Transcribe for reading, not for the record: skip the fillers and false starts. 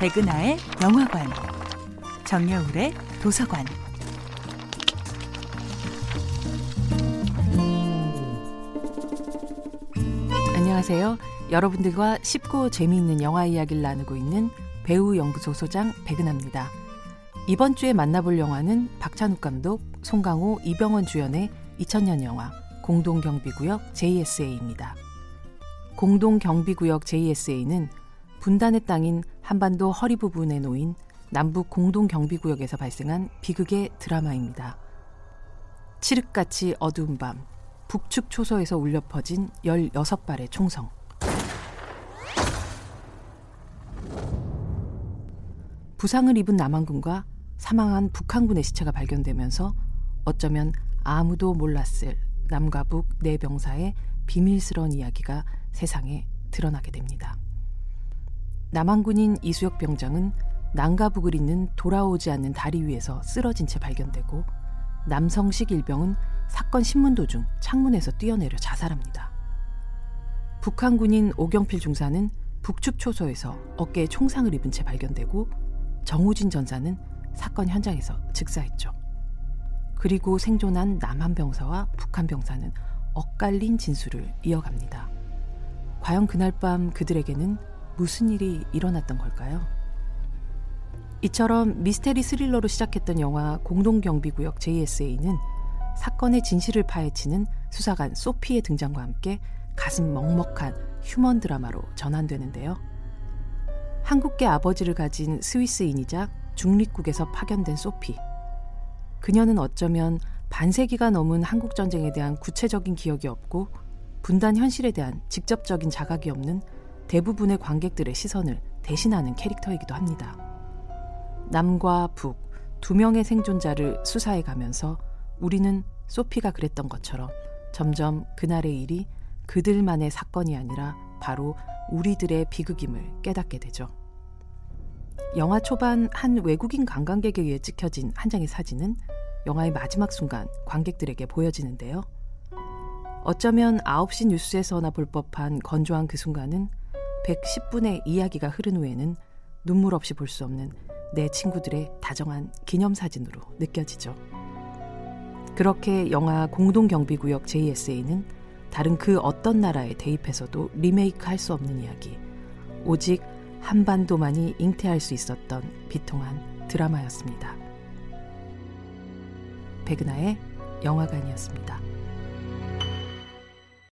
백은하의 영화관, 정여울의 도서관. 안녕하세요. 여러분들과 쉽고 재미있는 영화 이야기를 나누고 있는 배우연구소 소장 백은하입니다. 이번 주에 만나볼 영화는 박찬욱 감독, 송강호, 이병헌 주연의 2000년 영화 공동경비구역 JSA입니다. 공동경비구역 JSA는 분단의 땅인 한반도 허리 부분에 놓인 남북 공동경비구역에서 발생한 비극의 드라마입니다. 칠흑같이 어두운 밤, 북측 초소에서 울려 퍼진 16발의 총성. 부상을 입은 남한군과 사망한 북한군의 시체가 발견되면서 어쩌면 아무도 몰랐을 남과 북 네 병사의 비밀스러운 이야기가 세상에 드러나게 됩니다. 남한군인 이수혁 병장은 남과 북을 잇는 돌아오지 않는 다리 위에서 쓰러진 채 발견되고, 남성식 일병은 사건 신문 도중 창문에서 뛰어내려 자살합니다. 북한군인 오경필 중사는 북측 초소에서 어깨에 총상을 입은 채 발견되고, 정우진 전사는 사건 현장에서 즉사했죠. 그리고 생존한 남한 병사와 북한 병사는 엇갈린 진술을 이어갑니다. 과연 그날 밤 그들에게는 무슨 일이 일어났던 걸까요? 이처럼 미스테리 스릴러로 시작했던 영화 공동경비구역 JSA는 사건의 진실을 파헤치는 수사관 소피의 등장과 함께 가슴 먹먹한 휴먼 드라마로 전환되는데요. 한국계 아버지를 가진 스위스인이자 중립국에서 파견된 소피. 그녀는 어쩌면 반세기가 넘은 한국전쟁에 대한 구체적인 기억이 없고, 분단 현실에 대한 직접적인 자각이 없는 대부분의 관객들의 시선을 대신하는 캐릭터이기도 합니다. 남과 북 두 명의 생존자를 수사해 가면서 우리는 소피가 그랬던 것처럼 점점 그날의 일이 그들만의 사건이 아니라 바로 우리들의 비극임을 깨닫게 되죠. 영화 초반 한 외국인 관광객에 의해 찍혀진 한 장의 사진은 영화의 마지막 순간 관객들에게 보여지는데요. 어쩌면 9시 뉴스에서나 볼 법한 건조한 그 순간은 110분의 이야기가 흐른 후에는 눈물 없이 볼 수 없는 내 친구들의 다정한 기념사진으로 느껴지죠. 그렇게 영화 공동경비구역 JSA는 다른 그 어떤 나라에 대입해서도 리메이크할 수 없는 이야기, 오직 한반도만이 잉태할 수 있었던 비통한 드라마였습니다. 백은하의 영화관이었습니다.